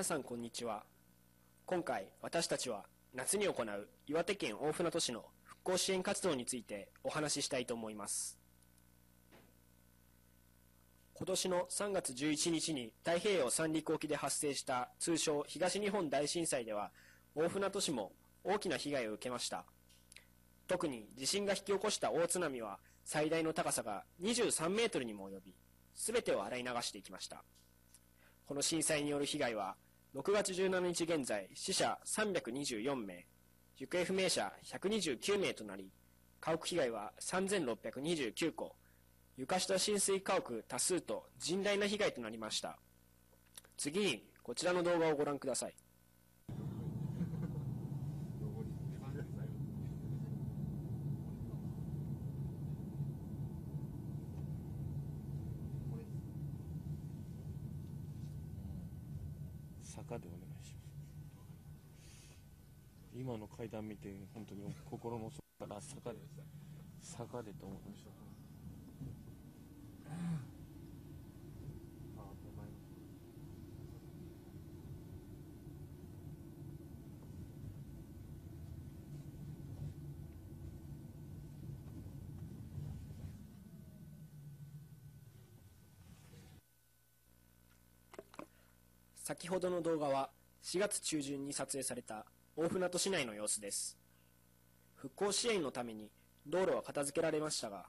皆さんこんにちは。今回私たちは夏に行う岩手県大船渡市の復興支援活動についてお話ししたいと思います。今年の3月11日に太平洋三陸沖で発生した通称東日本大震災では大船渡市も大きな被害を受けました。特に地震が引き起こした大津波は最大の高さが23メートルにも及び、全てを洗い流していきました。この震災による被害は6月17日現在死者324名、行方不明者129名となり、家屋被害は3629戸、床下浸水家屋多数と甚大な被害となりました。次にこちらの動画をご覧ください。坂でお願いします。今の階段見て本当に心の底から坂でと思いました。先ほどの動画は4月中旬に撮影された大船渡市内の様子です。復興支援のために道路は片付けられましたが、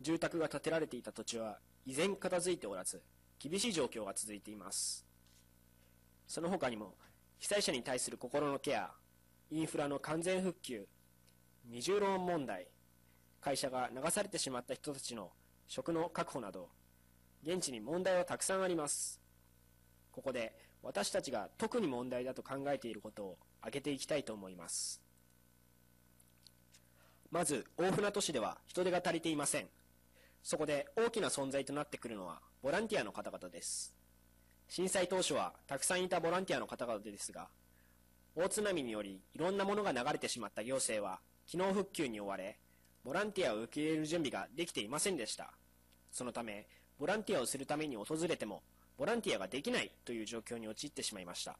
住宅が建てられていた土地は依然片付いておらず、厳しい状況が続いています。その他にも被災者に対する心のケア、インフラの完全復旧、二重ローン問題、会社が流されてしまった人たちの職の確保など、現地に問題はたくさんあります。ここで私たちが特に問題だと考えていることを挙げていきたいと思います。まず大船渡市では人手が足りていません。そこで大きな存在となってくるのはボランティアの方々です。震災当初はたくさんいたボランティアの方々ですが、大津波によりいろんなものが流れてしまった行政は機能復旧に追われ、ボランティアを受け入れる準備ができていませんでした。そのためボランティアをするために訪れてもボランティアができないという状況に陥ってしまいました。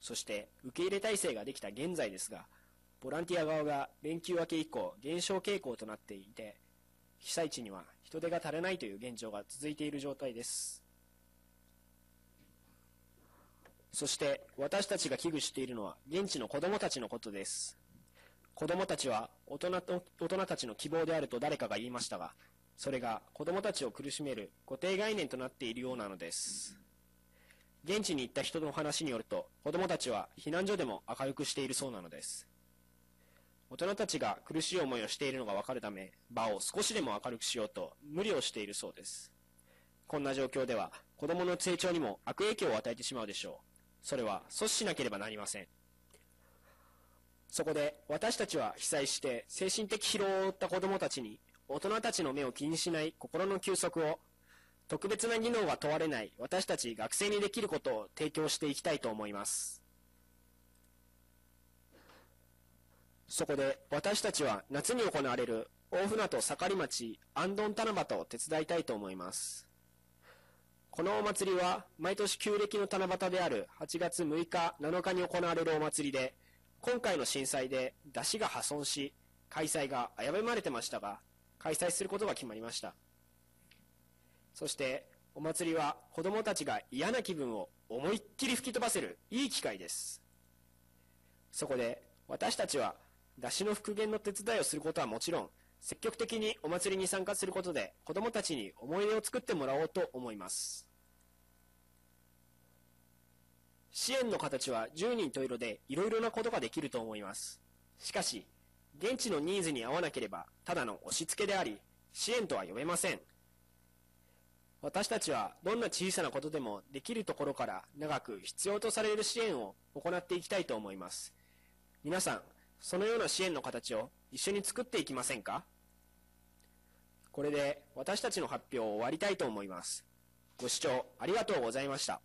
そして受け入れ体制ができた現在ですが、ボランティア側が連休明け以降減少傾向となっていて、被災地には人手が足らないという現状が続いている状態です。そして私たちが危惧しているのは現地の子どもたちのことです。子どもたちは大人たちの希望であると誰かが言いましたが、それが子どもたちを苦しめる固定概念となっているようなのです。現地に行った人の話によると、子どもたちは避難所でも明るくしているそうなのです。大人たちが苦しい思いをしているのがわかるため、場を少しでも明るくしようと無理をしているそうです。こんな状況では子どもの成長にも悪影響を与えてしまうでしょう。それは阻止しなければなりません。そこで私たちは被災して精神的疲労を負った子どもたちに、大人たちの目を気にしない心の休息を、特別な技能が問われない私たち学生にできることを提供していきたいと思います。そこで私たちは夏に行われる大船渡盛り町あんどん七夕を手伝いたいと思います。このお祭りは毎年旧暦の七夕である8月6日7日に行われるお祭りで、今回の震災で山車が破損し、開催が危ぶまれてましたが、開催することが決まりました。そしてお祭りは子どもたちが嫌な気分を思いっきり吹き飛ばせるいい機会です。そこで私たちは山車の復元の手伝いをすることはもちろん、積極的にお祭りに参加することで子どもたちに思い出を作ってもらおうと思います。支援の形は10人十色でいろいろなことができると思います。しかし現地のニーズに合わなければただの押し付けであり、支援とは呼べません。私たちはどんな小さなことでもできるところから長く必要とされる支援を行っていきたいと思います。皆さん、そのような支援の形を一緒に作っていきませんか？これで私たちの発表を終わりたいと思います。ご視聴ありがとうございました。